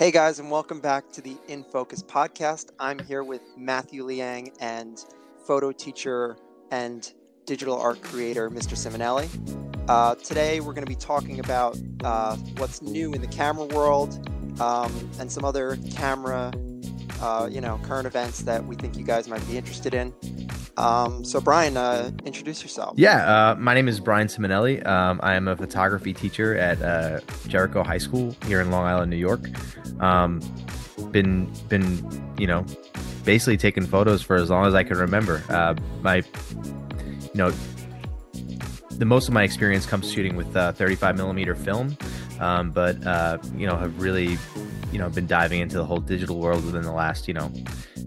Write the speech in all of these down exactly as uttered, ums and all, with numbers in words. Hey guys, and welcome back to the In Focus podcast. I'm here with Matthew Liang and photo teacher and digital art creator, Mister Simonelli. Uh, today we're going to be talking about uh, what's new in the camera world um, and some other camera, uh, you know, current events that we think you guys might be interested in. Um, so Brian, uh, introduce yourself. Yeah, uh, my name is Brian Simonelli. Um, I am a photography teacher at uh, Jericho High School here in Long Island, New York. Um, been, been, you know, basically taking photos for as long as I can remember. Uh, my, you know, the most of my experience comes shooting with uh, thirty-five millimeter film, um, but uh, you know, have really, you know, been diving into the whole digital world within the last, you know,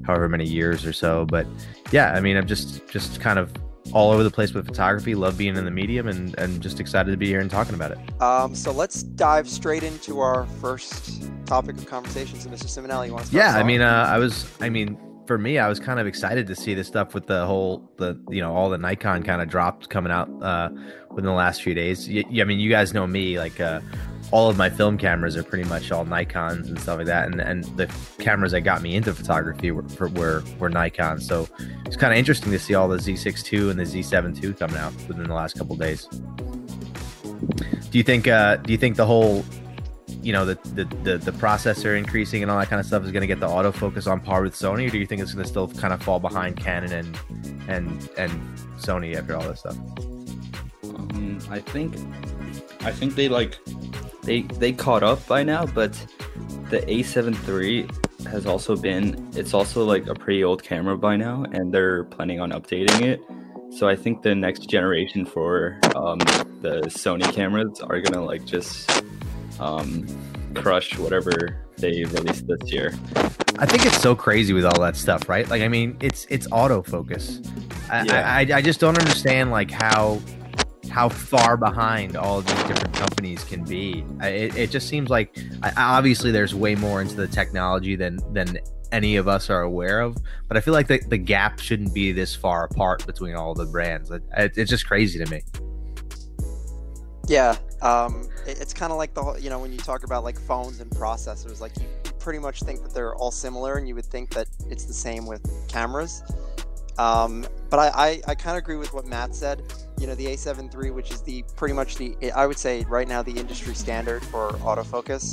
however many years or so. But yeah, I mean, I'm just just kind of all over the place with photography, love being in the medium, and and just excited to be here and talking about it. Um, so let's dive straight into our first topic of conversation. So Mister Simonelli, you want to start? Yeah, I mean, uh, I was, I mean, for me, I was kind of excited to see this stuff with the whole, the you know, all the Nikon kind of drops coming out uh, within the last few days. Y- I mean, you guys know me, like, uh, all of my film cameras are pretty much all Nikons and stuff like that, and and the cameras that got me into photography were were, were Nikon. So it's kind of interesting to see all the Z six two and the Z seven two coming out within the last couple of days. Do you think? Uh, do you think the whole, you know, the the the, the processor increasing and all that kind of stuff is going to get the autofocus on par with Sony, or do you think it's going to still kind of fall behind Canon and and and Sony after all this stuff? Um, I think, I think they like. They they caught up by now, but the A seven three has also been, it's also like a pretty old camera by now, and they're planning on updating it. So I think the next generation for um, the Sony cameras are going to like just um, crush whatever they released this year. I think it's so crazy with all that stuff, right? Like, I mean, it's it's autofocus. I, yeah. I, I just don't understand like how... how far behind all of these different companies can be. It, it just seems like, obviously there's way more into the technology than than any of us are aware of, but I feel like the, the gap shouldn't be this far apart between all the brands. It, it's just crazy to me. Yeah, um, it, it's kind of like the, you know, when you talk about like phones and processors, like you pretty much think that they're all similar, and you would think that it's the same with cameras. Um, but I, I, I kind of agree with what Matt said. You know, the A seven three, which is the pretty much the, I would say right now, the industry standard for autofocus,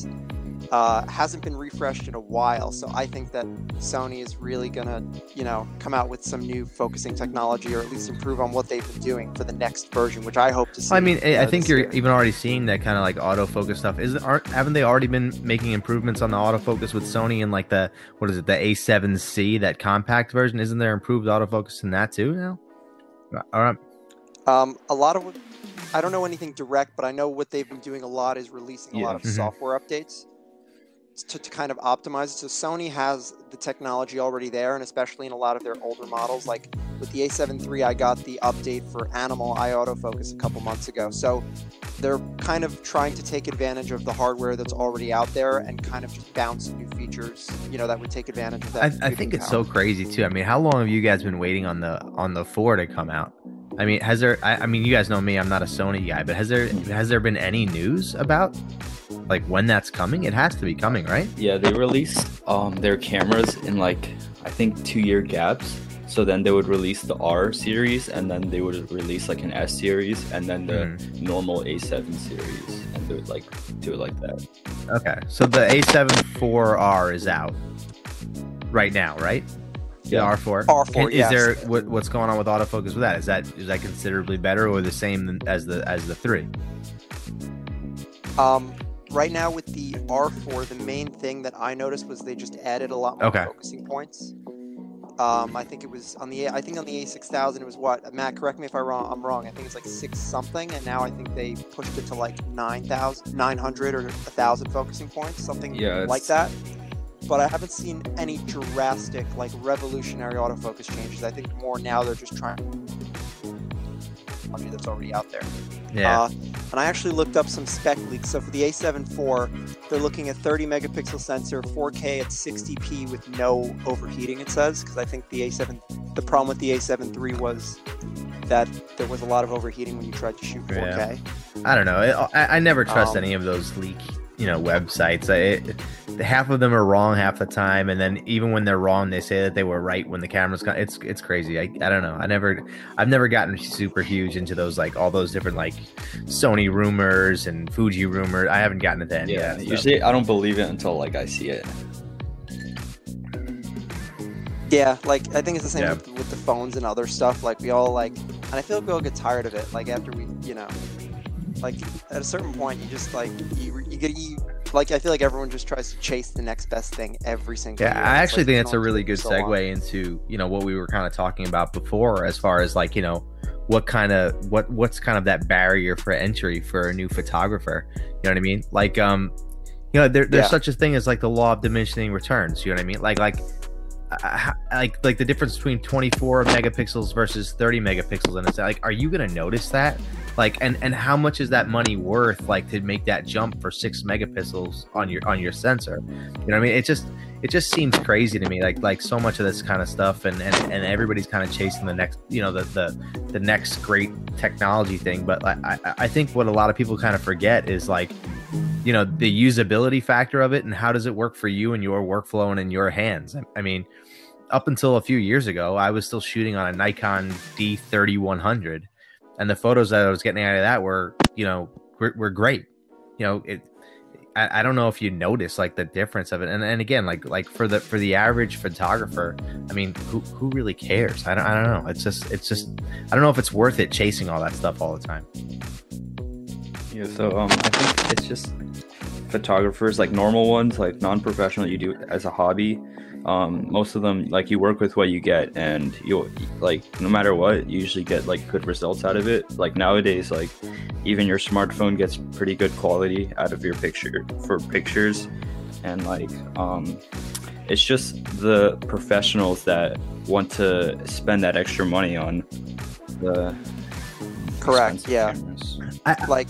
uh, hasn't been refreshed in a while. So I think that Sony is really going to, you know, come out with some new focusing technology, or at least improve on what they've been doing for the next version, which I hope to see. I mean, I think you're even already seeing that kind of like autofocus stuff. Isn't, aren't, haven't they already been making improvements on the autofocus with Sony and like the, what is it, the A seven C, that compact version? Isn't there improved autofocus in that too now? All right. Um, a lot of, I don't know anything direct, but I know what they've been doing a lot is releasing a yeah. lot of mm-hmm. software updates to, to kind of optimize it. So Sony has the technology already there, and especially in a lot of their older models, like with the A seven three, I got the update for Animal Eye Autofocus a couple months ago. So they're kind of trying to take advantage of the hardware that's already out there and kind of just bounce new features, you know, that would take advantage of that. I, I think power. It's so crazy too. I mean, how long have you guys been waiting on the on the four to come out? I mean, has there, I, I mean, you guys know me, I'm not a Sony guy, but has there, has there been any news about like when that's coming? It has to be coming, right? Yeah. They released um, their cameras in like, I think two year gaps. So then they would release the R series, and then they would release like an S series, and then the mm. normal A seven series, and they would like do it like that. Okay. So the A seven four R is out right now, right? Yeah, R four. R four. Is yes. there what, what's going on with autofocus with that? Is that is that considerably better or the same as the as the three? Um, right now with the R four, the main thing that I noticed was they just added a lot more okay. focusing points. Um, I think it was on the I think on the A six thousand it was what Matt, correct me if I'm wrong. I'm wrong. I think it's like six something, and now I think they pushed it to like nine thousand, nine hundred or a thousand focusing points, something yeah, like that. But I haven't seen any drastic, like revolutionary autofocus changes. I think more now they're just trying technology that's already out there. Yeah. Uh, and I actually looked up some spec leaks. So for the A seven four, they're looking at thirty megapixel sensor, four K at sixty p with no overheating. It says because I think the A seven, the problem with the A seven three was that there was a lot of overheating when you tried to shoot four K. Yeah. I don't know. I, I never trust um, any of those leak, you know, websites. I. It, half of them are wrong half the time, and then even when they're wrong, they say that they were right when the camera's gone. It's it's crazy. I, I don't know. I never I've never gotten super huge into those, like all those different like Sony rumors and Fuji rumors. I haven't gotten into any yeah, of that. Yeah, usually I don't believe it until like I see it. Yeah, like I think it's the same yeah. with, with the phones and other stuff. Like we all like, and I feel like we all get tired of it. Like after we, you know, like at a certain point, you just like you you get you. Like, I feel like everyone just tries to chase the next best thing every single yeah, year. I actually like, think that's a really good so segue long. into, you know, what we were kind of talking about before, as far as like, you know, what kind of, what, what's kind of that barrier for entry for a new photographer? You know what I mean? Like, um, you know, there, there's yeah. such a thing as like the law of diminishing returns. You know what I mean? Like, like, uh, like, like the difference between twenty-four megapixels versus thirty megapixels. And it's like, are you going to notice that? Like, and, and how much is that money worth, like, to make that jump for six megapixels on your on your sensor? You know what I mean? It just it just seems crazy to me, like like so much of this kind of stuff, and and, and everybody's kind of chasing the next, you know, the the, the next great technology thing. But like, I, I think what a lot of people kind of forget is like, you know, the usability factor of it, and how does it work for you and your workflow and in your hands? I, I mean, up until a few years ago, I was still shooting on a Nikon D thirty-one hundred. And the photos that I was getting out of that were, you know, were, were great. You know, it. I, I don't know if you notice like the difference of it. And and again, like like for the for the average photographer, I mean, who who really cares? I don't I don't know. It's just it's just I don't know if it's worth it chasing all that stuff all the time. Yeah. So um, I think it's just photographers, like normal ones, like non-professional, you do as a hobby. Um, most of them, like, you work with what you get, and you, like, no matter what, you usually get like good results out of it. Like nowadays, like even your smartphone gets pretty good quality out of your picture for pictures. And like, um, it's just the professionals that want to spend that extra money on the correct. Yeah. I, like,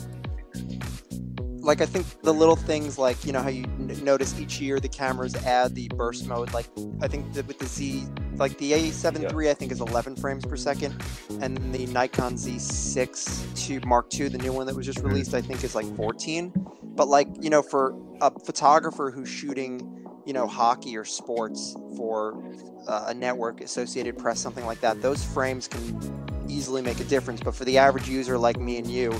Like, I think the little things, like, you know, how you n- notice each year the cameras add the burst mode. Like, I think that with the Z, like the A seven three, I think is eleven frames per second. And the Nikon Z six two Mark two, the new one that was just released, I think is like fourteen. But like, you know, for a photographer who's shooting, you know, hockey or sports for uh, a network, Associated Press, something like that, those frames can easily make a difference. But for the average user like me and you,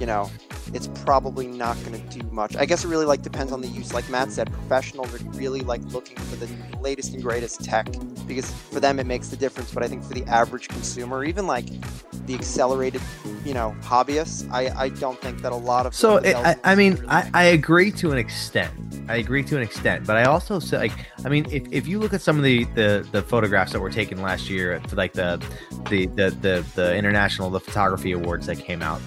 you know, it's probably not going to do much. I guess it really like depends on the use. Like Matt said, professionals are really like looking for the latest and greatest tech, because for them it makes the difference. But I think for the average consumer, even like the accelerated, you know, hobbyists, I, I don't think that a lot of so it, I, I mean really I, I agree to an extent I agree to an extent but I also say, like, I mean, if, if you look at some of the, the the photographs that were taken last year for like the the the the the international the photography awards that came out,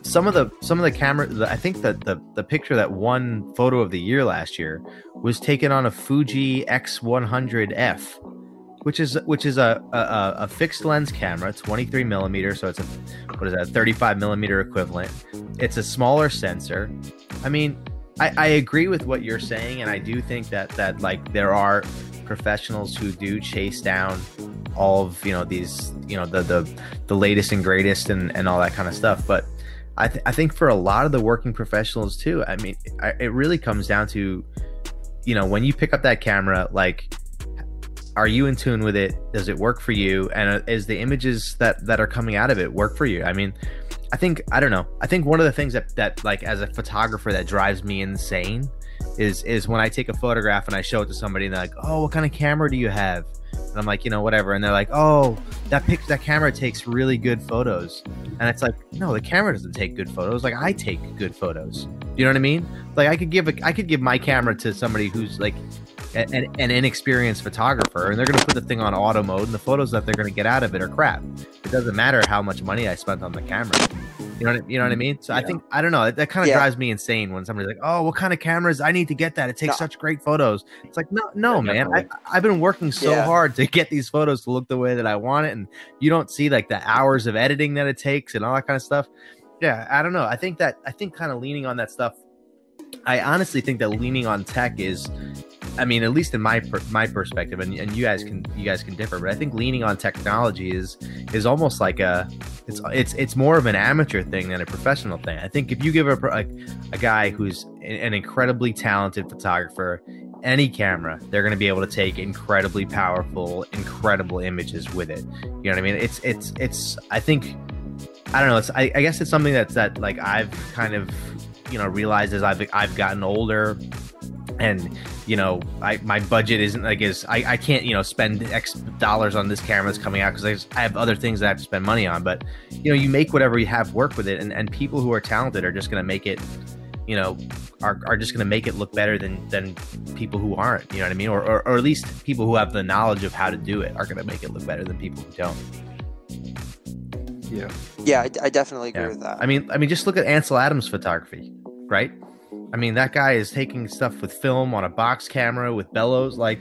some of the some of the camera the, I think that the the picture that won photo of the year last year was taken on a Fuji X one hundred F, which is which is a a, a fixed lens camera. It's twenty-three millimeter, so it's a what is that thirty-five millimeter equivalent. It's a smaller sensor. I mean, I, I agree with what you're saying, and I do think that that like there are professionals who do chase down all of, you know, these, you know, the the, the latest and greatest and, and all that kind of stuff. But I, th- I think for a lot of the working professionals too, I mean, I, it really comes down to, you know, when you pick up that camera, like, are you in tune with it? Does it work for you? And uh, is the images that, that are coming out of it work for you? I mean, I think, I don't know. I think one of the things that, that like as a photographer that drives me insane is, is when I take a photograph and I show it to somebody and they're like, oh, what kind of camera do you have? And I'm like, you know, whatever. And they're like, oh, that pic- that camera takes really good photos. And it's like, no, the camera doesn't take good photos. Like, I take good photos. You know what I mean? Like, I could give a, I could give my camera to somebody who's like an, an inexperienced photographer, and they're going to put the thing on auto mode, and the photos that they're going to get out of it are crap. It doesn't matter how much money I spent on the camera. You know what I, you know what I mean? So yeah. I think, I don't know, that, that kind of yeah. drives me insane when somebody's like, oh, what kind of cameras? I need to get that. It takes no. such great photos. It's like, no, no, yeah, man. I, I've been working so yeah. hard to get these photos to look the way that I want it. And you don't see like the hours of editing that it takes and all that kind of stuff. Yeah. I don't know. I think that, I think kind of leaning on that stuff. I honestly think that leaning on tech is, I mean, at least in my per- my perspective, and, and you guys can you guys can differ, but I think leaning on technology is is almost like a it's it's it's more of an amateur thing than a professional thing. I think if you give a a, a guy who's an incredibly talented photographer any camera, they're going to be able to take incredibly powerful, incredible images with it. You know what I mean? It's, it's, it's, I think, I don't know. It's, I, I guess it's something that's that like I've kind of, you know, realized as I've, I've gotten older. And, you know, I, my budget isn't like is I, I can't, you know, spend X dollars on this camera that's coming out because I, just, I have other things that I have to spend money on. But, you know, you make whatever you have work with it. And, and people who are talented are just going to make it, you know, are, are just going to make it look better than than people who aren't. You know what I mean? Or, or, or at least people who have the knowledge of how to do it are going to make it look better than people who don't. Yeah. Yeah, I, I definitely agree yeah. with that. I mean, I mean, just look at Ansel Adams' photography, right? I mean, that guy is taking stuff with film on a box camera with bellows, like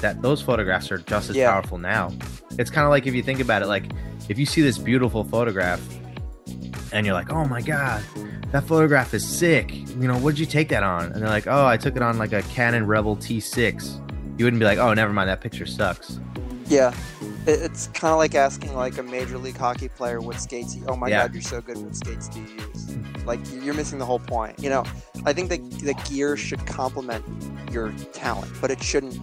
that. Those photographs are just as yeah. powerful now. It's kind of like, if you think about it, like if you see this beautiful photograph and you're like, oh my God, that photograph is sick. You know, what did you take that on? And they're like, oh, I took it on like a Canon Rebel T six. You wouldn't be like, oh, never mind. That picture sucks. Yeah. It's kind of like asking like a major league hockey player what skates he, oh my yeah. God, you're so good, what skates do you use? Like, you're missing the whole point. You know, I think that the gear should complement your talent, but it shouldn't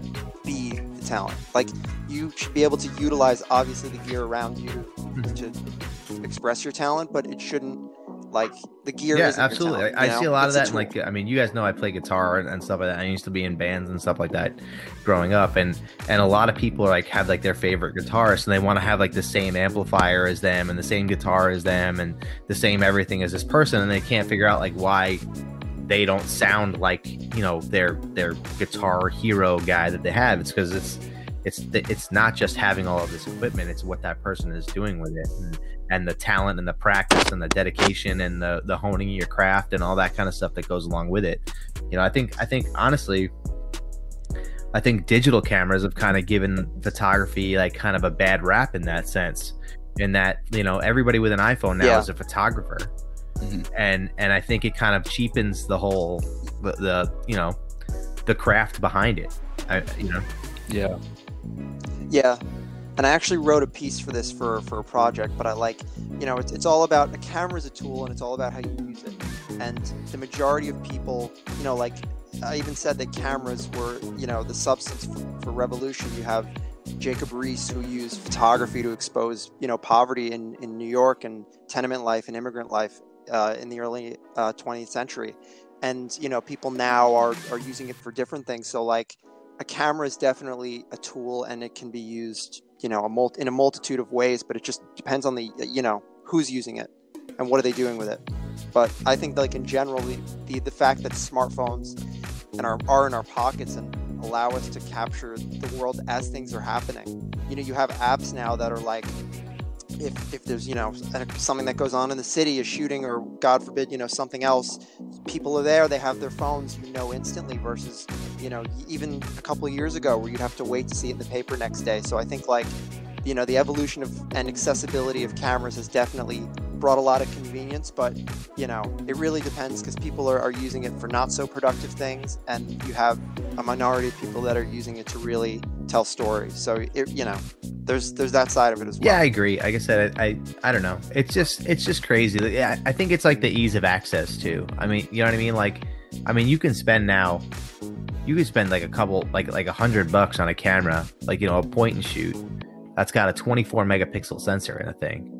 be the talent. Like, you should be able to utilize obviously the gear around you mm-hmm. to express your talent, but it shouldn't, like, the gear yeah, isn't absolutely your talent, I, you know? I see a lot it's of that in, like, I mean, you guys know I play guitar and, and stuff like that. I used to be in bands and stuff like that growing up, and and a lot of people are, like, have like their favorite guitarists, and they want to have like the same amplifier as them and the same guitar as them and the same everything as this person, and they can't figure out like why they don't sound like, you know, their their guitar hero guy that they have. It's because it's It's it's not just having all of this equipment. It's what that person is doing with it, and, and the talent and the practice and the dedication and the, the honing of your craft and all that kind of stuff that goes along with it. You know, I think I think honestly, I think digital cameras have kind of given photography like kind of a bad rap in that sense, in that, you know, everybody with an iPhone now yeah. is a photographer, mm-hmm. and and I think it kind of cheapens the whole the, the you know the craft behind it. I, you know. Yeah. Yeah, and I actually wrote a piece for this for, for a project, but I like, you know, it's, it's all about, a camera's a tool, and it's all about how you use it. And the majority of people, you know, like, I even said that cameras were, you know, the substance for, for revolution. You have Jacob Riis, who used photography to expose, you know, poverty in, in New York and tenement life and immigrant life uh, in the early uh, twentieth century. And, you know, people now are, are using it for different things. So, like, a camera is definitely a tool, and it can be used, you know, a mul- in a multitude of ways, but it just depends on the, you know, who's using it and what are they doing with it. But I think, like, in general, the, the, the fact that smartphones and our, are in our pockets and allow us to capture the world as things are happening. You know, you have apps now that are like, if, if there's, you know, something that goes on in the city, a shooting or, God forbid, you know, something else, people are there, they have their phones, you know, instantly, versus, you know, even a couple of years ago where you'd have to wait to see it in the paper next day. So I think, like, you know, the evolution of and accessibility of cameras has definitely brought a lot of convenience, but, you know, it really depends, because people are, are using it for not so productive things, and you have a minority of people that are using it to really tell stories. So, it, you know, there's there's that side of it as well. Yeah, I agree. Like I said, I I, I don't know. It's just it's just crazy. Yeah, I think it's like the ease of access too. I mean, you know what I mean? Like, I mean, you can spend now, you can spend like a couple, like like a hundred bucks on a camera, like, you know, a point and shoot that's got a twenty-four megapixel sensor in a thing.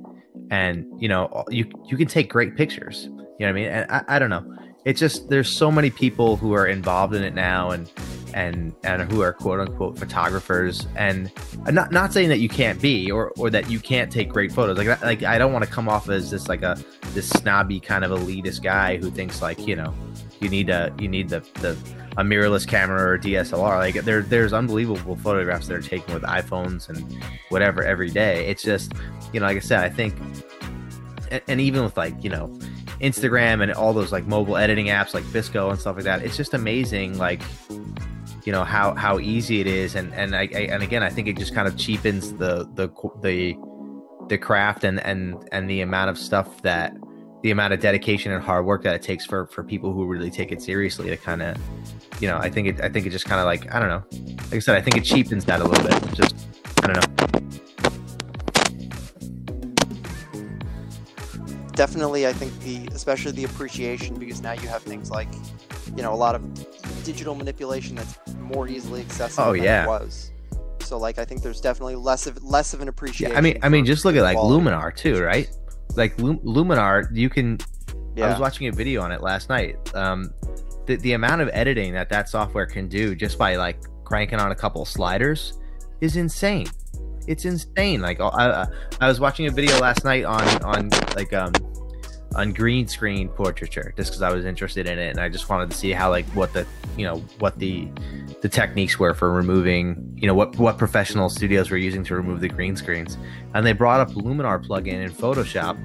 And, you know, you you can take great pictures. You know what I mean? And I, I don't know. It's just, there's so many people who are involved in it now, and and and who are quote unquote photographers. And I'm not not saying that you can't be, or or that you can't take great photos. Like like I don't want to come off as this like a this snobby kind of elitist guy who thinks like, you know, you need a you need the the a mirrorless camera or a D S L R. Like, there there's unbelievable photographs that are taken with iPhones and whatever every day. It's just, you know, like I said, I think, and, and even with, like, you know, Instagram and all those like mobile editing apps like VSCO and stuff like that, it's just amazing, like, you know, how how easy it is. And and I, I and again, I think it just kind of cheapens the the the the craft and and and the amount of stuff that the amount of dedication and hard work that it takes for for people who really take it seriously to kind of, you know, I think it I think it just kind of, like, I don't know, like I said, I think it cheapens that a little bit. Just, I don't know. Definitely, I think the especially the appreciation, because now you have things like, you know, a lot of digital manipulation that's more easily accessible oh, than yeah. it was. So like I think there's definitely less of less of an appreciation. Yeah, I mean I mean just look at like Luminar too, right? Like Lum Luminar, you can yeah. I was watching a video on it last night. Um the the amount of editing that that software can do just by like cranking on a couple sliders is insane. It's insane. Like I I was watching a video last night on on like um on green screen portraiture just because I was interested in it, and I just wanted to see how like what the you know what the the techniques were for removing you know what what professional studios were using to remove the green screens. And they brought up Luminar plugin in Photoshop,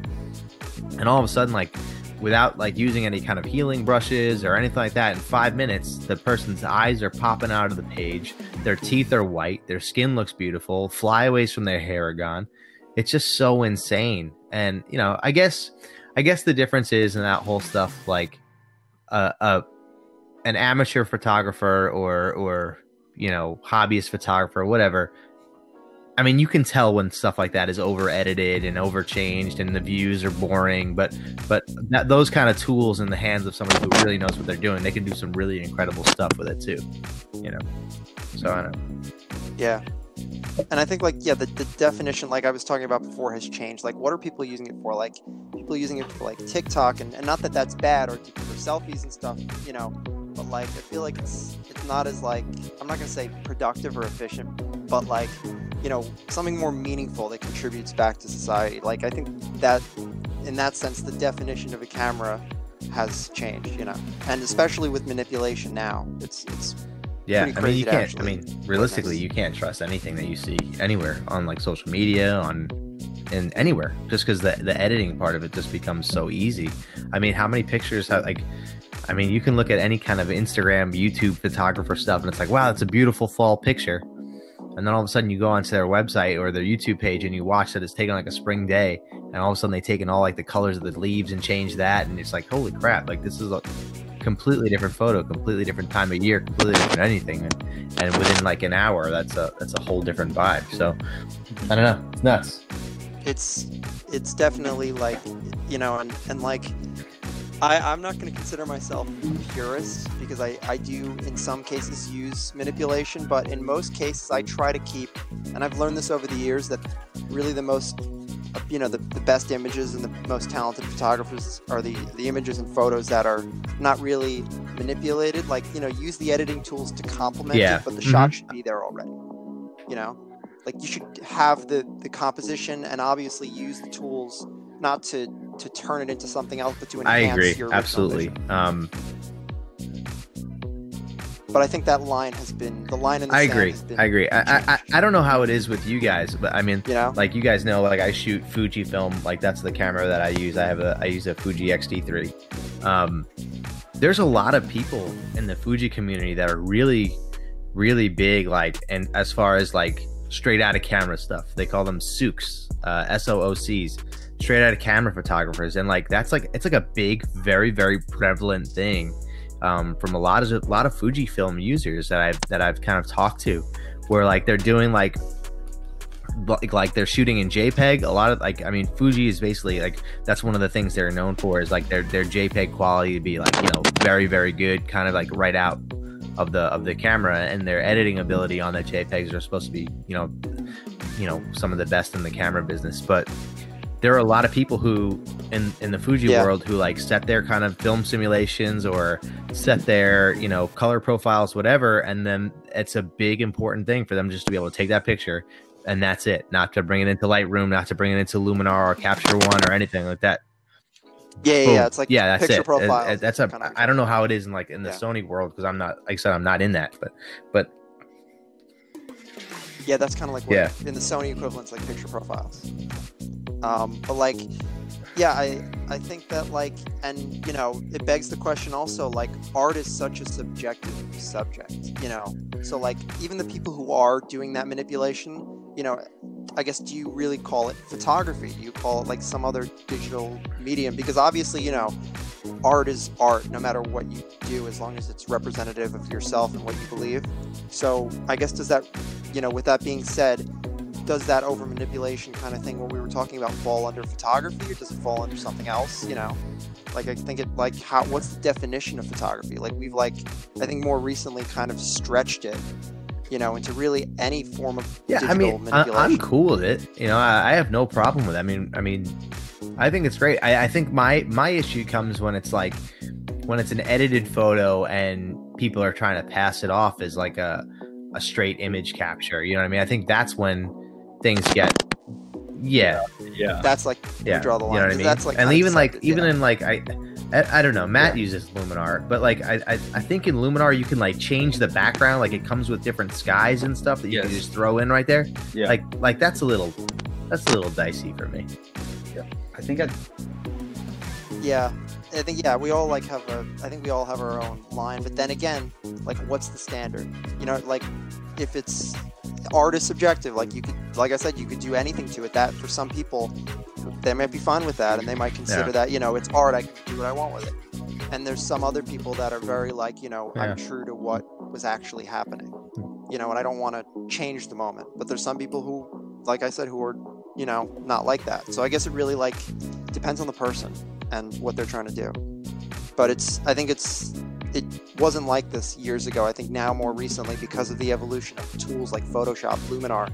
and all of a sudden, like without like using any kind of healing brushes or anything like that, in five minutes the person's eyes are popping out of the page, their teeth are white, their skin looks beautiful, flyaways from their hair are gone. It's just so insane. And you know, I guess I guess the difference is in that whole stuff, like uh, uh, an amateur photographer or, or you know, hobbyist photographer, whatever. I mean, you can tell when stuff like that is over-edited and over-changed and the views are boring. But but that, those kind of tools in the hands of somebody who really knows what they're doing, they can do some really incredible stuff with it too, you know. So I don't know. Yeah. And I think like, yeah, the, the definition, like I was talking about before, has changed. Like, what are people using it for? Like, people using it for like TikTok, and, and not that that's bad, or for selfies and stuff, you know, but like, I feel like it's, it's not as like, I'm not going to say productive or efficient, but like, you know, something more meaningful that contributes back to society. Like, I think that in that sense, the definition of a camera has changed, you know, and especially with manipulation now, it's, it's, yeah, I mean, you can't, I mean, realistically, you can't trust anything that you see anywhere on like social media, on and anywhere, just because the, the editing part of it just becomes so easy. I mean, how many pictures have like, I mean, you can look at any kind of Instagram, YouTube photographer stuff, and it's like, wow, it's a beautiful fall picture. And then all of a sudden you go onto their website or their YouTube page and you watch that it's taken like a spring day, and all of a sudden they've taken all like the colors of the leaves and changed that. And it's like, holy crap, like this is a completely different photo, completely different time of year, completely different anything, and, and within like an hour, that's a that's a whole different vibe. So I don't know, it's nuts. It's it's definitely like, you know, and and like I I'm not going to consider myself a purist, because I I do in some cases use manipulation, but in most cases I try to keep, and I've learned this over the years, that really the most, you know, the, the best images and the most talented photographers are the, the images and photos that are not really manipulated. Like, you know, use the editing tools to complement yeah. it, but the mm-hmm. shot should be there already, you know? Like, you should have the, the composition and obviously use the tools not to, to turn it into something else, but to enhance your I agree, your absolutely. Um, but I think that line has been, the line in the I sand agree. Has been I agree. Changed. I I I don't know how it is with you guys, but I mean, you know? Like you guys know, like I shoot Fuji film, like that's the camera that I use. I have a I use a Fuji X T three. Um, there's a lot of people in the Fuji community that are really, really big, like, and as far as like straight out of camera stuff, they call them souks, uh, S O O Cs, straight out of camera photographers, and like that's like it's like a big, very, very prevalent thing. Um, from a lot of a lot of Fujifilm users that I've that I've kind of talked to, where like they're doing like like like they're shooting in JPEG. A lot of like I mean Fuji is basically like that's one of the things they're known for, is like their their JPEG quality to be like, you know, very, very good, kind of like right out of the of the camera, and their editing ability on the JPEGs are supposed to be, you know, you know some of the best in the camera business. But there are a lot of people who in, in the Fuji yeah. world who like set their kind of film simulations or set their, you know, color profiles, whatever. And then it's a big important thing for them just to be able to take that picture, and that's it. Not to bring it into Lightroom, not to bring it into Luminar or Capture One or anything like that. Yeah, yeah, yeah. It's like yeah, that's picture it. Profiles. That's a, kind of I don't know how it is in like in the yeah. Sony world, because I'm not, like I said, I'm not in that, but, but. Yeah, that's kind of like what yeah. in the Sony equivalents, like picture profiles. Um, but like, yeah, I, I think that like, and you know, it begs the question also, like art is such a subjective subject, you know? So like even the people who are doing that manipulation, you know, I guess, do you really call it photography? Do you call it like some other digital medium? Because obviously, you know, art is art, no matter what you do, as long as it's representative of yourself and what you believe. So I guess does that, you know, with that being said, does that over manipulation kind of thing when we were talking about fall under photography, or does it fall under something else, you know? Like, I think it, like, how, what's the definition of photography? Like, we've, like, I think more recently kind of stretched it, you know, into really any form of yeah, digital I mean, manipulation. I, I'm cool with it. You know, I, I have no problem with it. I mean, I mean, I think it's great. I, I think my, my issue comes when it's, like, when it's an edited photo and people are trying to pass it off as, like, a, a straight image capture. You know what I mean? I think that's when things get... Yeah, yeah. That's like yeah. you draw the line. You know what I mean? That's like, and even like even yeah. in like I, I, I don't know. Matt yeah. uses Luminar, but like I, I, I think in Luminar you can like change the background. Like it comes with different skies and stuff that you yes. can just throw in right there. Yeah. Like like that's a little, that's a little dicey for me. Yeah. I think I. Yeah, I think yeah. We all like have a. I think we all have our own line, but then again, like what's the standard? You know, like if it's. Art is subjective. Like you could, like I said, you could do anything to it. That for some people, they might be fine with that, and they might consider yeah. that, you know, it's art. I can do what I want with it. And there's some other people that are very like, you know, yeah. I'm true to what was actually happening, you know, and I don't want to change the moment. But there's some people who, like I said, who are, you know, not like that. So I guess it really like depends on the person and what they're trying to do. But it's, I think it's. It wasn't like this years ago. I think now more recently, because of the evolution of tools like Photoshop, Luminar,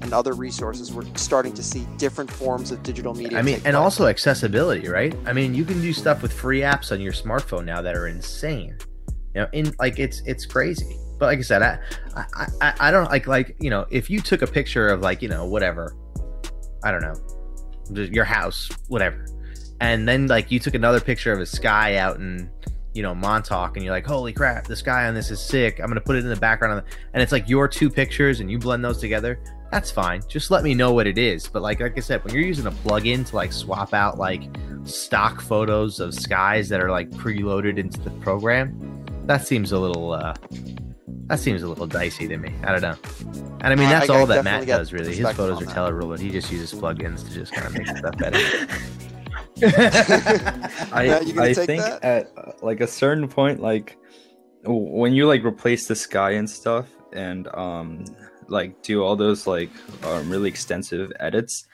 and other resources, we're starting to see different forms of digital media. I mean, and place. Also accessibility, right? I mean, you can do stuff with free apps on your smartphone now that are insane. You know, in like it's it's crazy. But like I said, I I, I, I don't like like you know, if you took a picture of like you know whatever, I don't know, your house, whatever, and then like you took another picture of a sky out and. You know, Montauk, and you're like, holy crap, the sky on this is sick. I'm gonna put it in the background, and it's like your two pictures, and you blend those together. That's fine. Just let me know what it is. But like, like I said, when you're using a plugin to like swap out like stock photos of skies that are like preloaded into the program, that seems a little, uh, that seems a little dicey to me. I don't know. And I mean, that's I, I all that Matt does really. His photos are telluruled. He just uses plugins to just kind of make stuff better. I, I think that? At uh, like a certain point, like when you like replace the sky and stuff, and um, like do all those like um, really extensive edits,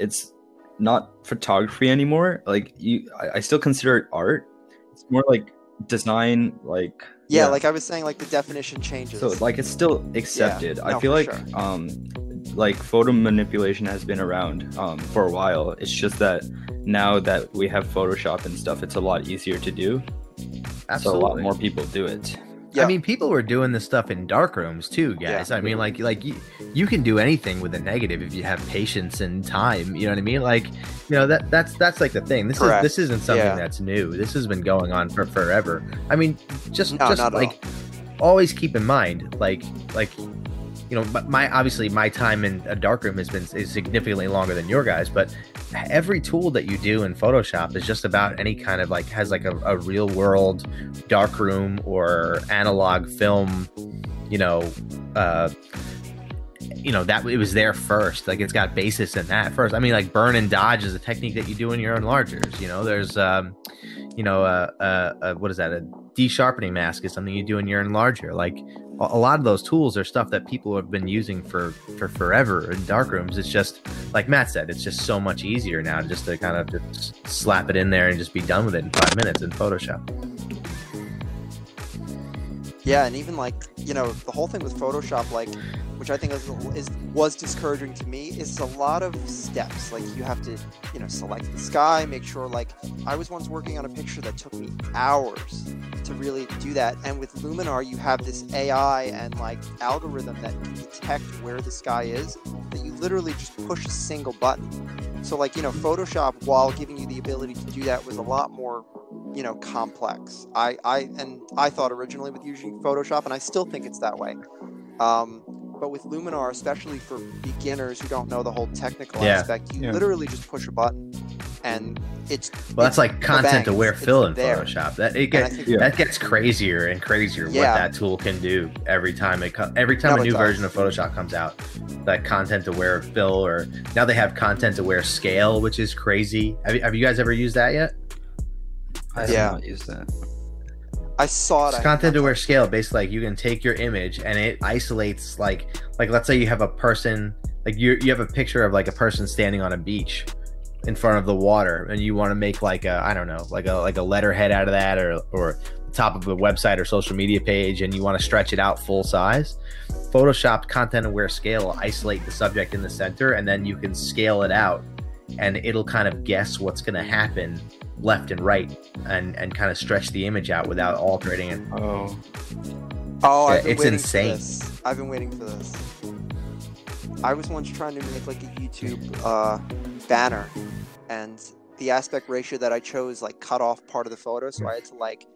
it's not photography anymore. Like you, I, I still consider it art. It's more like design, like yeah, yeah, like I was saying, like the definition changes. So like it's still accepted. Yeah, no, I feel like sure. um, like photo manipulation has been around um for a while. It's just that. Now that we have Photoshop and stuff, it's a lot easier to do. Absolutely. So a lot more people do it. Yeah. I mean, people were doing this stuff in dark rooms too, guys. Yeah. I mean, like, like you, you can do anything with a negative if you have patience and time. You know what I mean? Like, you know, that that's that's like the thing. This Correct. is this isn't something yeah. that's new. This has been going on for forever. I mean, just no, just like always keep in mind, like like. You know, but my obviously my time in a darkroom has been is significantly longer than your guys. But every tool that you do in Photoshop is just about any kind of like has like a, a real world darkroom or analog film. You know, uh, you know that it was there first. Like it's got basis in that first. I mean, like burn and dodge is a technique that you do in your enlargers. You know, there's um, you know, uh, uh, uh, what is that? A de-sharpening mask is something you do in your enlarger, like. A lot of those tools are stuff that people have been using for, for forever in darkrooms. It's just, like Matt said, it's just so much easier now just to kind of just slap it in there and just be done with it in five minutes in Photoshop. Yeah, and even like, you know, the whole thing with Photoshop, like, which I think is, is was discouraging to me, is a lot of steps. Like you have to, you know, select the sky, make sure like, I was once working on a picture that took me hours to really do that. And with Luminar, you have this A I and like algorithm that can detect where the sky is, that you literally just push a single button. So like, you know, Photoshop, while giving you the ability to do that, was a lot more, you know, complex. I, I, and I thought originally with using Photoshop, and I still think it's that way. Um, but with Luminar, especially for beginners who don't know the whole technical yeah. aspect, you yeah. literally just push a button. And it's well, that's it's like content-aware fill in there. Photoshop. That it gets yeah. that gets crazier and crazier. Yeah. What that tool can do every time it co- every time no, a new version of Photoshop comes out, that content-aware fill, or now they have content-aware scale, which is crazy. Have you, have you guys ever used that yet? I have yeah. not used that. I saw it. It's content-aware scale, basically, like you can take your image and it isolates like like let's say you have a person. Like you you have a picture of like a person standing on a beach in front of the water, and you want to make like a, I don't know, like a like a letterhead out of that, or or the top of a website or social media page, and you want to stretch it out full size. Photoshop content aware scale will isolate the subject in the center, and then you can scale it out, and it'll kind of guess what's going to happen left and right, and and kind of stretch the image out without altering it. Oh, oh, I've been it's insane. I've been waiting for this. I was once trying to make like a YouTube uh, banner, and the aspect ratio that I chose like cut off part of the photo, so I had to like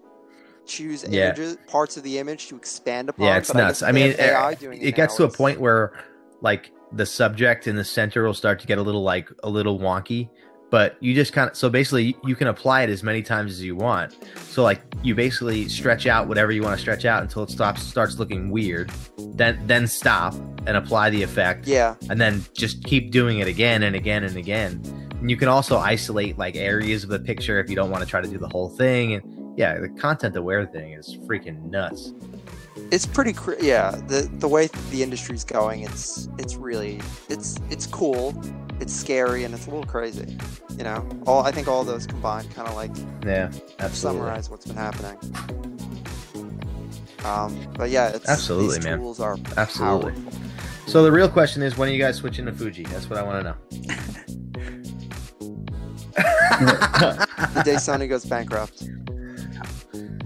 choose yeah. images, parts of the image to expand upon. Yeah, it's but nuts. I, I mean, it, it, it gets to a point where like the subject in the center will start to get a little like a little wonky, but you just kind of, so basically you can apply it as many times as you want. So like you basically stretch out whatever you want to stretch out until it stops, starts looking weird, then, then stop and apply the effect. Yeah. And then just keep doing it again and again and again. And you can also isolate like areas of the picture if you don't want to try to do the whole thing. And yeah, the content aware thing is freaking nuts. It's pretty cr- yeah, the the way the industry's going, it's it's really it's it's cool, it's scary, and it's a little crazy, you know. All I think all those combined kind of like yeah, absolutely. summarize what's been happening. Um, but yeah, it's absolutely these man. Tools are absolutely. Powerful. So the real question is, when are you guys switching to Fuji? That's what I want to know. The day Sony goes bankrupt.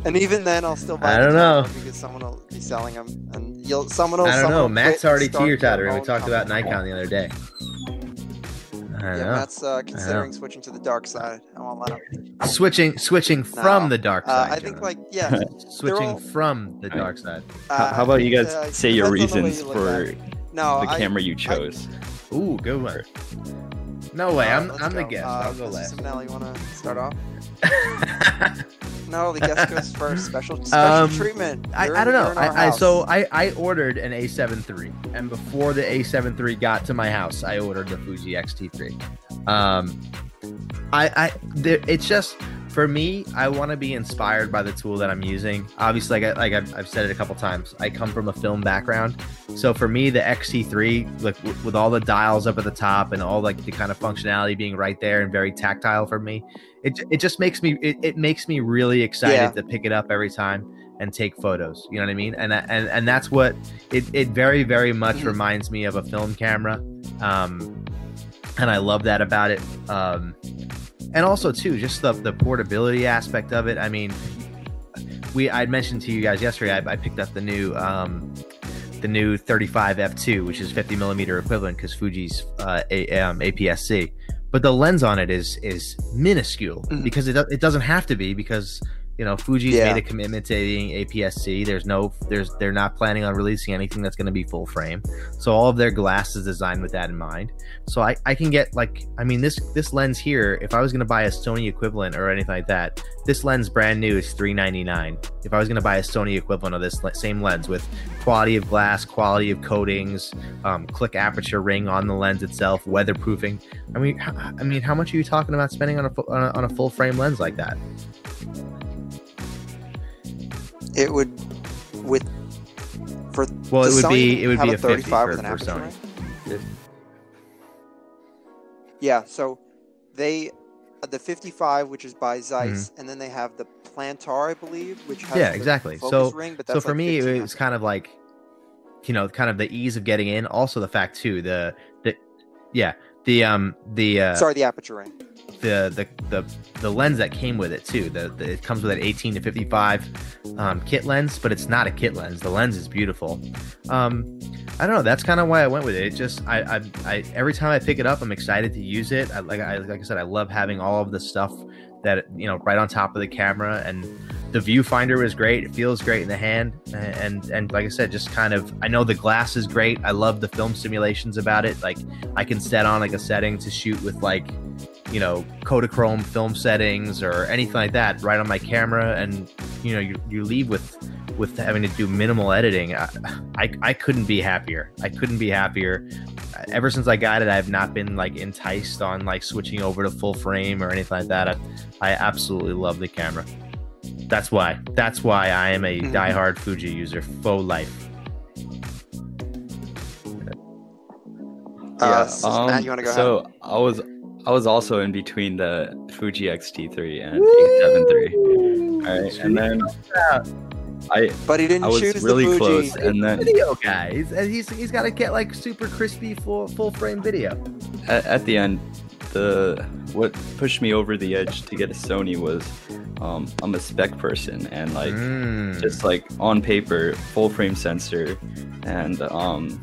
And even then, I'll still buy. I don't know, because someone will be selling them, and you'll someone will. I don't know. Matt's already teeter-tottering. We talked about Nikon the other day. I don't yeah, know. Matt's uh, considering switching to the dark side. I won't let him. Switching, switching no. from the dark side. Uh, I think, Jonah. like, yeah, switching all... from the dark side. Uh, How about you guys uh, say your reasons for no, the I, camera you chose? I... Ooh, good one. No way. Uh, I'm I'm go. the guest. Uh, I'll go last. Simonelli, you want to start off? No, the guest goes first. Special, special um, treatment. I, I don't know. I, I, so I, I ordered an A seven three, and before the A seven three got to my house, I ordered the Fuji X T three. Um, I, I there, it's just for me. I want to be inspired by the tool that I'm using. Obviously, like I, like I've, I've said it a couple times, I come from a film background, so for me, the X T three, like w- with all the dials up at the top and all like the kind of functionality being right there and very tactile for me. It, it just makes me it, it makes me really excited yeah. to pick it up every time and take photos. You know what I mean? And and and that's what it, it very very much mm-hmm. reminds me of a film camera, um, and I love that about it. Um, and also too, just the the portability aspect of it. I mean, we I mentioned to you guys yesterday. I, I picked up the new um, the new thirty-five f two, which is fifty millimeter equivalent, because Fuji's uh, a, um, A P S C. But the lens on it is is minuscule mm. because it it doesn't have to be, because you know Fuji's yeah. made a commitment to being A P S C. There's no there's they're not planning on releasing anything that's going to be full frame. So all of their glass is designed with that in mind. So I, I can get like I mean this this lens here, if I was going to buy a Sony equivalent or anything like that, this lens brand new is three ninety-nine. If I was going to buy a Sony equivalent of this same lens with quality of glass, quality of coatings, um, click aperture ring on the lens itself, weatherproofing. I mean, I mean, how much are you talking about spending on a on a, on a full frame lens like that? It would with for well, it would Sony be it would be a thirty-five with an aperture ring. Sony. Yeah, so they the fifty-five, which is by Zeiss, mm-hmm. and then they have the Planar, I believe, which has yeah, exactly. So, ring, but that's so for like me, it was kind of like, you know, kind of the ease of getting in. Also, the fact too, the the yeah, the um the uh, sorry, the aperture ring, the the the the lens that came with it too. The, the it comes with an eighteen to fifty-five um, kit lens, but it's not a kit lens. The lens is beautiful. Um, I don't know. That's kind of why I went with it. It just I, I I every time I pick it up, I'm excited to use it. I, like I like I said, I love having all of the stuff that, you know, right on top of the camera, and the viewfinder is great. It feels great in the hand, and, and and like I said, just kind of, I know the glass is great. I love the film simulations about it. Like I can set on like a setting to shoot with like, you know, Kodachrome film settings or anything like that right on my camera, and you know, you, you leave with with having to do minimal editing. I, I I couldn't be happier. I couldn't be happier. Ever since I got it, I've not been like enticed on like switching over to full frame or anything like that. I, I absolutely love the camera. That's why. That's why I am a mm-hmm. diehard Fuji user for life. Uh, yeah, um, Matt, you want to go so ahead? I was I was also in between the Fuji X T three and A seven three. All right, and then I but he didn't I was choose really the Fuji. Close, and then video guy. He's, he's he's got to get like super crispy full full frame video. At, at the end, the what pushed me over the edge to get a Sony was um, I'm a spec person, and like mm. just like on paper, full frame sensor, and um.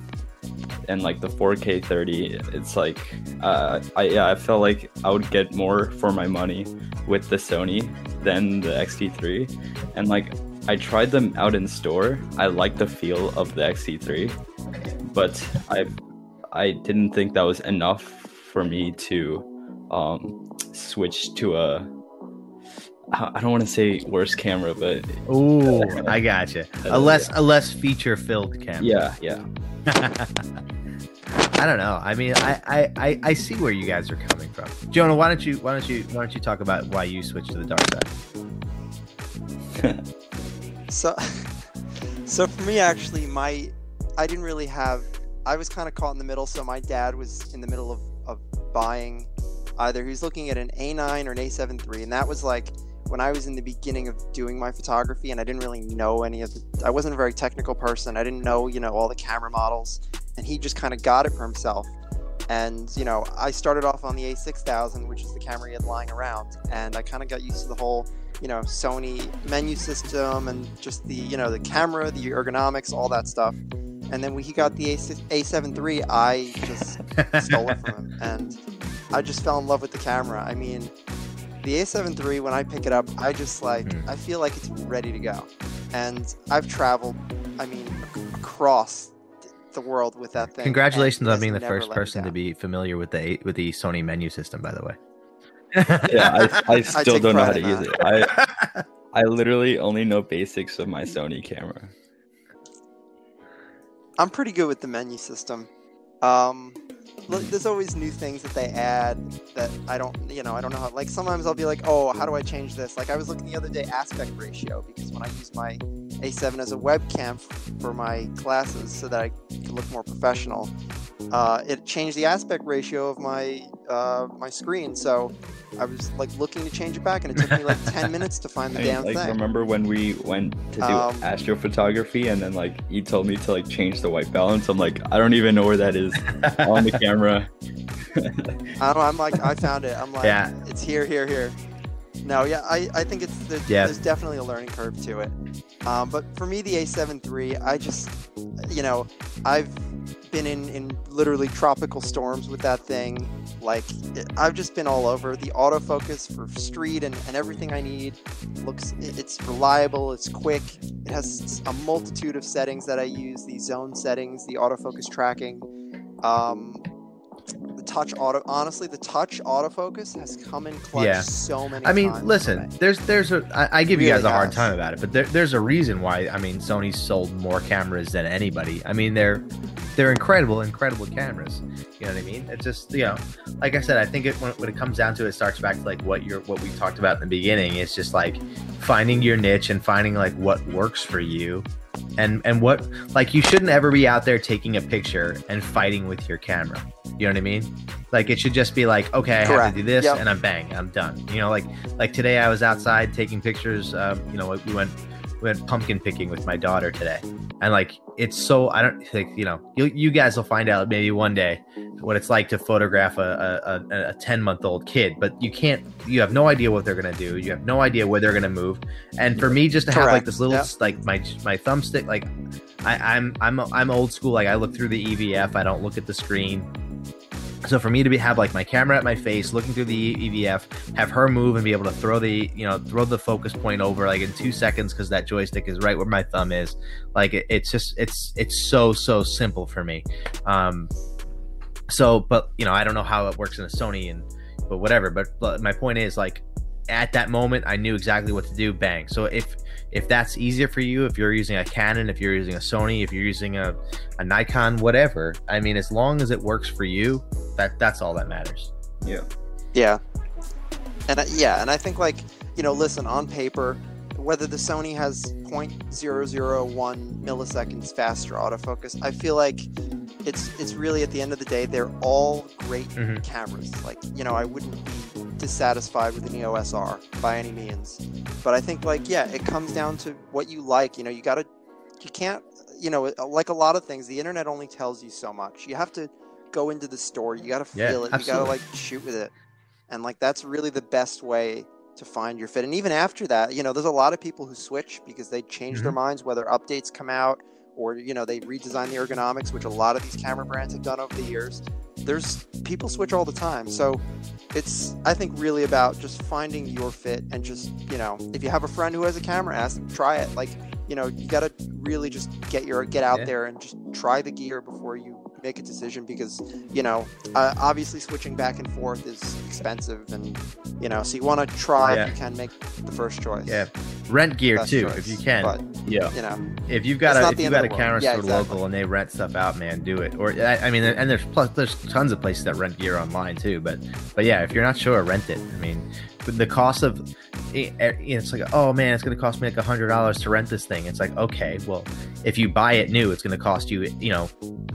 and like the four K thirty, it's like uh I yeah I felt like I would get more for my money with the Sony than the X T three, and like I tried them out in store. I liked the feel of the X T three, but I I didn't think that was enough for me to um switch to a I don't want to say worse camera, but oh, I gotcha. A less a less feature filled camera. Yeah, yeah. I don't know. I mean, I, I, I see where you guys are coming from. Jonah, why don't you why don't you why don't you talk about why you switched to the dark side? so, so for me, actually, my I didn't really have. I was kind of caught in the middle. So my dad was in the middle of of buying. Either he was looking at an A nine or an A seven three, and that was like when I was in the beginning of doing my photography, and I didn't really know any of the, I wasn't a very technical person. I didn't know, you know, all the camera models, and he just kind of got it for himself. And, you know, I started off on the A six thousand, which is the camera he had lying around. And I kind of got used to the whole, you know, Sony menu system and just the, you know, the camera, the ergonomics, all that stuff. And then when he got the A seven three, I just stole it from him. And I just fell in love with the camera. I mean, the A seven three, when I pick it up, I just like, mm. I feel like it's ready to go. And I've traveled, I mean, across the world with that thing. Congratulations on being the first person to be familiar with the with the Sony menu system, by the way. Yeah, I, I still I don't know how to use it. I, I literally only know basics of my Sony camera. I'm pretty good with the menu system. Um... There's always new things that they add that I don't, you know, I don't know how, like sometimes I'll be like, oh, how do I change this? Like I was looking the other day, aspect ratio, because when I use my A seven as a webcam for my classes so that I could look more professional, uh, it changed the aspect ratio of my, uh, my screen. So I was like looking to change it back, and it took me like ten minutes to find the I, damn like, thing. Remember when we went to do um, astrophotography, and then like you told me to like change the white balance. I'm like, I don't even know where that is on the camera. I don't, I'm like, I found it. I'm like, yeah. It's here, here, here. No, yeah, I, I think it's there's, yeah. there's definitely a learning curve to it. Um, but for me, the A seven three, I just, you know, I've been in, in literally tropical storms with that thing. Like, it, I've just been all over. The autofocus for street and, and everything I need looks, it, it's reliable, it's quick. It has a multitude of settings that I use, the zone settings, the autofocus tracking. Um, the touch auto honestly the touch autofocus has come in clutch yeah. so many times. I mean times listen there's there's a I, I give really you guys a has. hard time about it, but there, there's a reason why I mean Sony's sold more cameras than anybody. I mean they're they're incredible incredible cameras, you know what I mean? It's just, you know, like I said, I think it when, when it comes down to it, it starts back to like what you're what we talked about in the beginning. It's just like finding your niche and finding like what works for you. And and what, like, you shouldn't ever be out there taking a picture and fighting with your camera. You know what I mean? Like, it should just be like, okay, I Correct. have to do this, yep. and I'm bang, I'm done. You know, like like today I was outside taking pictures. Um, you know, we went we went pumpkin picking with my daughter today, and like it's so I don't think like, you know you you guys will find out maybe one day what it's like to photograph a a, a, a ten month old kid, but you can't. You have no idea what they're gonna do. You have no idea where they're gonna move. And for me, just to Correct. have like this little yep. like my my thumbstick, like I, I'm I'm I'm old school. Like I look through the E V F. I don't look at the screen. So for me to be, have like my camera at my face, looking through the E V F, have her move and be able to throw the, you know, throw the focus point over like in two seconds because that joystick is right where my thumb is. Like it, it's just it's it's so so simple for me. Um, so but you know I don't know how it works in a Sony and but whatever. But, but my point is like at that moment I knew exactly what to do. Bang. So if if that's easier for you, if you're using a Canon, if you're using a Sony, if you're using a a Nikon, whatever. I mean, as long as it works for you. That that's all that matters. Yeah, yeah, and I, yeah, and I think like you know, listen, on paper, whether the Sony has zero point zero zero one milliseconds faster autofocus, I feel like it's it's really, at the end of the day, they're all great mm-hmm. cameras. Like, you know, I wouldn't be dissatisfied with an E O S R by any means. But I think, like, yeah, it comes down to what you like. You know, you gotta, you can't, you know, like a lot of things, the internet only tells you so much. You have to go into the store. You gotta feel yeah, it. Absolutely. You gotta like shoot with it. And like, that's really the best way to find your fit. And even after that, you know, there's a lot of people who switch because they change mm-hmm. their minds, whether updates come out or, you know, they redesign the ergonomics, which a lot of these camera brands have done over the years. There's people switch all the time. So it's, I think, really about just finding your fit and just, you know, if you have a friend who has a camera, ask them, try it. Like, you know, you got to really just get your, get out yeah. there and just try the gear before you make a decision, because, you know, uh, obviously switching back and forth is expensive, and, you know, so you want to try yeah. if you can make the first choice. Yeah, rent gear Best too choice. If you can. But, yeah, you know, if you've got a, if you've got a camera yeah, store exactly. local and they rent stuff out, man, do it. Or I, I mean, and there's plus there's tons of places that rent gear online too. But but yeah, if you're not sure, rent it. I mean, the cost of it's like, oh man, it's going to cost me like a hundred dollars to rent this thing. It's like, okay, well, if you buy it new, it's going to cost you, you know,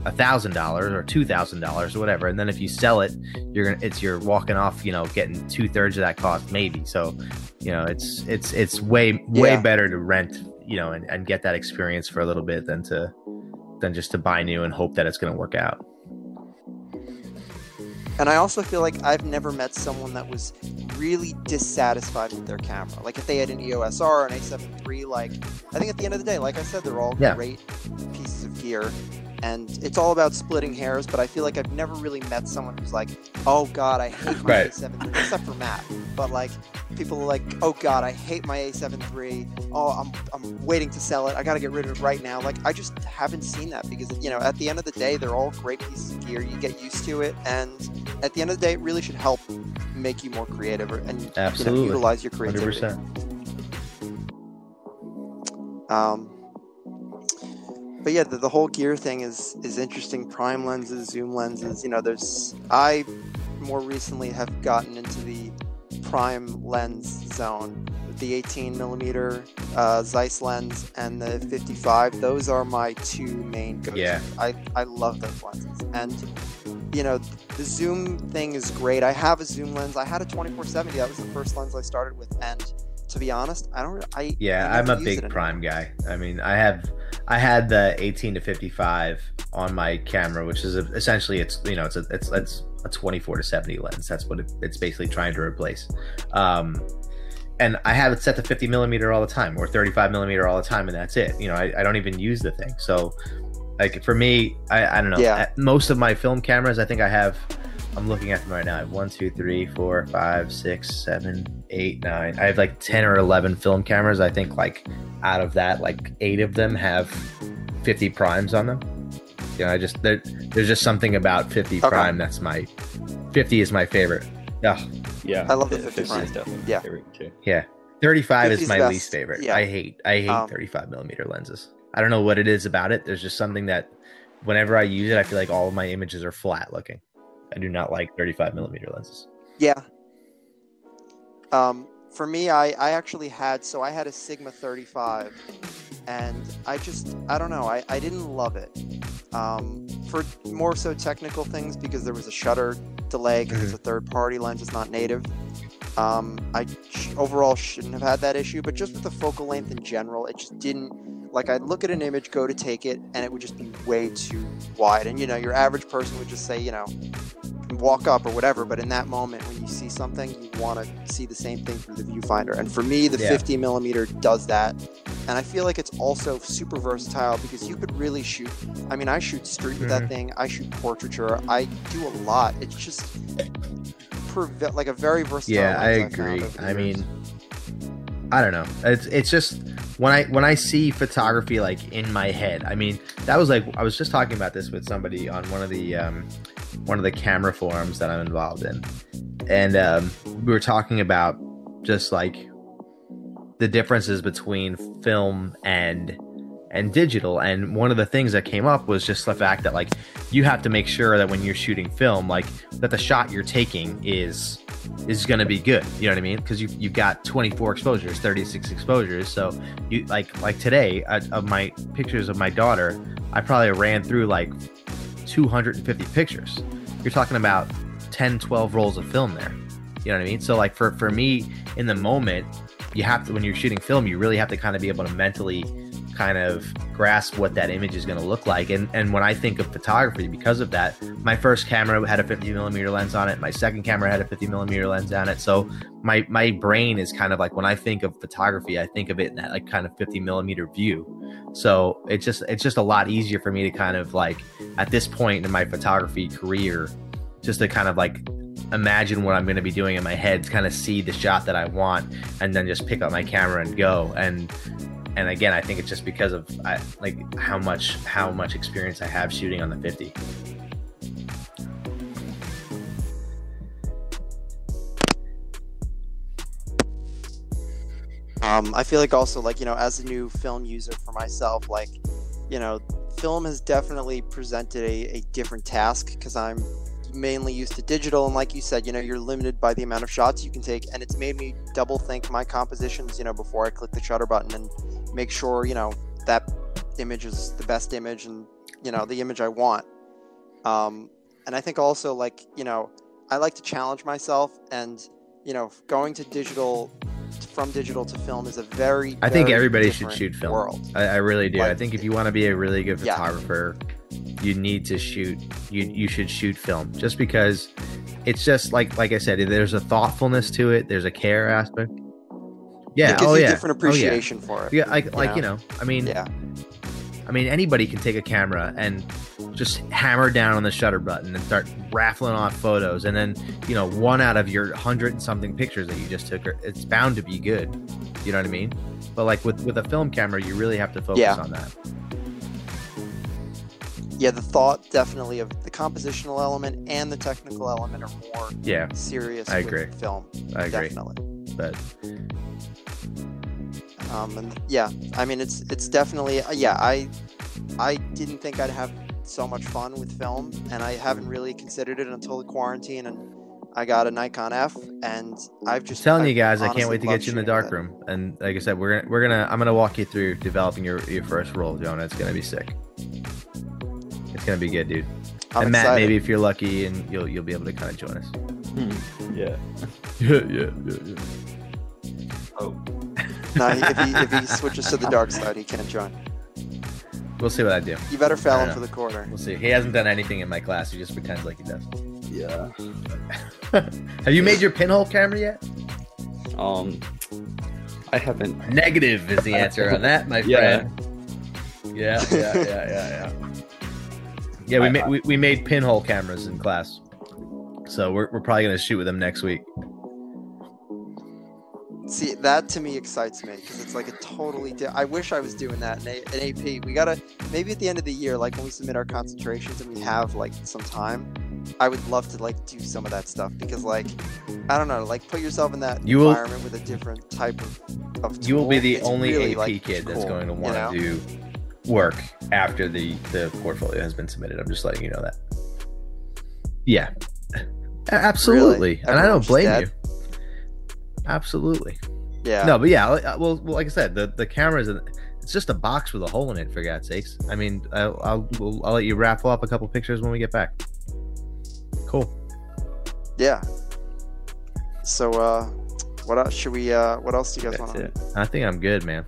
a thousand dollars or two thousand dollars or whatever. And then if you sell it, you're gonna it's you're walking off, you know, getting two thirds of that cost maybe. So, you know, it's it's it's way way yeah. better to rent, you know, and, and get that experience for a little bit than to than just to buy new and hope that it's going to work out. And I also feel like I've never met someone that was really dissatisfied with their camera. Like if they had an E O S R or an A seven three, like I think at the end of the day, like I said, they're all yeah. great pieces of gear. And it's all about splitting hairs, but I feel like I've never really met someone who's like, oh God, I hate my right. A seven three, except for Matt. But like, people are like, oh God, I hate my A seven three. Oh, I'm I'm waiting to sell it. I got to get rid of it right now. Like, I just haven't seen that because, you know, at the end of the day, they're all great pieces of gear. You get used to it. And at the end of the day, it really should help make you more creative and Absolutely. You know, utilize your creativity. one hundred percent. Um. But yeah, the, the whole gear thing is is interesting. Prime lenses, zoom lenses, you know, there's, I more recently have gotten into the prime lens zone. The eighteen millimeter uh, Zeiss lens and the fifty-five, those are my two main go-to. Yeah. I, I love those lenses. And, you know, the zoom thing is great. I have a zoom lens. I had a twenty-four seventy. That was the first lens I started with. And to be honest, I don't. I yeah, I'm a big prime guy. I mean, I have, I had the eighteen to fifty-five on my camera, which is a, essentially it's you know it's a, it's it's a twenty-four to seventy lens. That's what it, it's basically trying to replace. Um, and I have it set to fifty millimeter all the time, or thirty-five millimeter all the time, and that's it. You know, I, I don't even use the thing. So, like for me, I I don't know. Yeah. Most of my film cameras, I think I have. I'm looking at them right now. I have one, two, three, four, five, six, seven, eight, nine. I have like ten or eleven film cameras. I think like out of that, like eight of them have fifty primes on them. You know, I just, there, there's just something about fifty okay. prime. That's my, fifty is my favorite. Oh. Yeah. I love the fifty, fifty prime. Is definitely yeah. favorite too. Yeah. thirty-five is my best. least favorite. Yeah. I hate, I hate um, thirty-five millimeter lenses. I don't know what it is about it. There's just something that whenever I use it, I feel like all of my images are flat looking. I do not like thirty-five millimeter lenses. Yeah. Um, for me, I, I actually had, so I had a Sigma thirty-five and I just, I don't know. I, I didn't love it um, for more so technical things because there was a shutter delay because mm-hmm. it's a third party lens. It's not native. Um, I sh- overall shouldn't have had that issue, but just with the focal length in general, it just didn't. Like I'd look at an image, go to take it, and it would just be way too wide. And, you know, your average person would just say, you know, walk up or whatever. But in that moment, when you see something, you want to see the same thing through the viewfinder. And for me, the yeah. fifty millimeter does that. And I feel like it's also super versatile because you could really shoot. I mean, I shoot street mm-hmm. with that thing. I shoot portraiture. I do a lot. It's just preve- like a very versatile. Yeah, I agree. I, I mean, I don't know. It's it's just... When I when I see photography like in my head, I mean that was like I was just talking about this with somebody on one of the um, one of the camera forums that I'm involved in, and um, we were talking about just like the differences between film and and digital, and one of the things that came up was just the fact that like you have to make sure that when you're shooting film, like that the shot you're taking is. is going to be good, you know what I mean? Because you you've got twenty-four exposures, thirty-six exposures. So you like like today I, of my pictures of my daughter, I probably ran through like two hundred fifty pictures. You're talking about ten, twelve rolls of film there. You know what I mean? So like for, for me in the moment, you have to, when you're shooting film, you really have to kind of be able to mentally kind of grasp what that image is going to look like. And and when I think of photography, because of that, my first camera had a fifty millimeter lens on it. My second camera had a fifty millimeter lens on it. So my, my brain is kind of like, when I think of photography, I think of it in that like kind of fifty millimeter view. So it's just, it's just a lot easier for me to kind of like, at this point in my photography career, just to kind of like imagine what I'm going to be doing in my head, to kind of see the shot that I want, and then just pick up my camera and go. And And again, I think it's just because of I, like how much how much experience I have shooting on the fifty. Um, I feel like also like, you know, as a new film user for myself, like, you know, film has definitely presented a, a different task, because I'm mainly used to digital. And like you said, you know, you're limited by the amount of shots you can take. And it's made me double think my compositions, you know, before I click the shutter button, and make sure, you know, that image is the best image, and, you know, the image I want. Um, and I think also, like, you know, I like to challenge myself, and, you know, going to digital, from digital to film is a very, I think very everybody should shoot film. World. I, I really do. Like, I think if you want to be a really good photographer, yeah. you need to shoot, you, you should shoot film, just because it's just like, like I said, there's a thoughtfulness to it. There's a care aspect. Yeah. It gives oh, you yeah. different appreciation oh, yeah. for it. Yeah, like, you like know? you know, I mean, yeah. I mean, anybody can take a camera and just hammer down on the shutter button and start raffling off photos, and then, you know, one out of your hundred and something pictures that you just took, are, it's bound to be good. You know what I mean? But like with with a film camera, you really have to focus yeah. on that. Yeah, the thought definitely of the compositional element and the technical element are more yeah serious. I agree. With film, I agree. Definitely, but. Um, and yeah, I mean, it's, it's definitely, yeah, I, I didn't think I'd have so much fun with film, and I haven't really considered it until the quarantine, and I got a Nikon F, and I've just I'm telling I've you guys, I can't wait to get you in the dark room. And like I said, we're gonna, we're gonna, I'm gonna walk you through developing your, your first roll, Jonah. It's gonna be sick. It's gonna be good, dude. I'm and Matt, excited. Maybe if you're lucky, and you'll, you'll be able to kind of join us. Hmm. Yeah. yeah. Yeah. Yeah. Yeah. Oh. No, if he, if he switches to the dark side, he can't join. We'll see what I do. You better foul him for the corner. We'll see. He hasn't done anything in my class. He just pretends like he does. Yeah. Have you made your pinhole camera yet? Um, I haven't. Negative is the answer on that, my yeah. friend. Yeah, yeah, yeah, yeah, yeah. Yeah, we made we, we made pinhole cameras in class, so we're we're probably gonna shoot with them next week. See, that to me excites me, because it's like a totally di- I wish I was doing that in, a- in A P. We gotta, maybe at the end of the year, like when we submit our concentrations and we have like some time, I would love to like do some of that stuff, because like, I don't know, like put yourself in that you environment will, with a different type of, of tool. You will be the it's only really, A P like, kid cool, that's going to want to you know? do work after the, the portfolio has been submitted. I'm just letting you know that. Yeah, absolutely. Really? And Everyone I don't blame dead? you. Absolutely. Yeah. No, but yeah, well, well like I said, the, the camera is, it's just a box with a hole in it, for God's sakes. I mean, I'll, I'll, we'll, I'll let you raffle up a couple pictures when we get back. Cool. Yeah. So, uh, what else should we, uh, what else do you guys want to do? I think I'm good, man.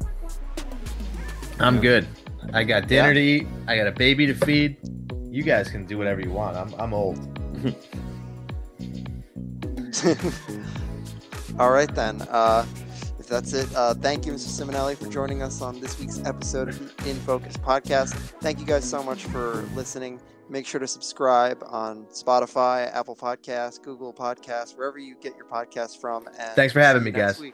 I'm yeah. good. I got dinner yeah. to eat. I got a baby to feed. You guys can do whatever you want. I'm, I'm old. All right, then. Uh, if that's it, uh, thank you, Mister Simonelli, for joining us on this week's episode of the In Focus podcast. Thank you guys so much for listening. Make sure to subscribe on Spotify, Apple Podcasts, Google Podcasts, wherever you get your podcasts from. And thanks for having me, guys. Week.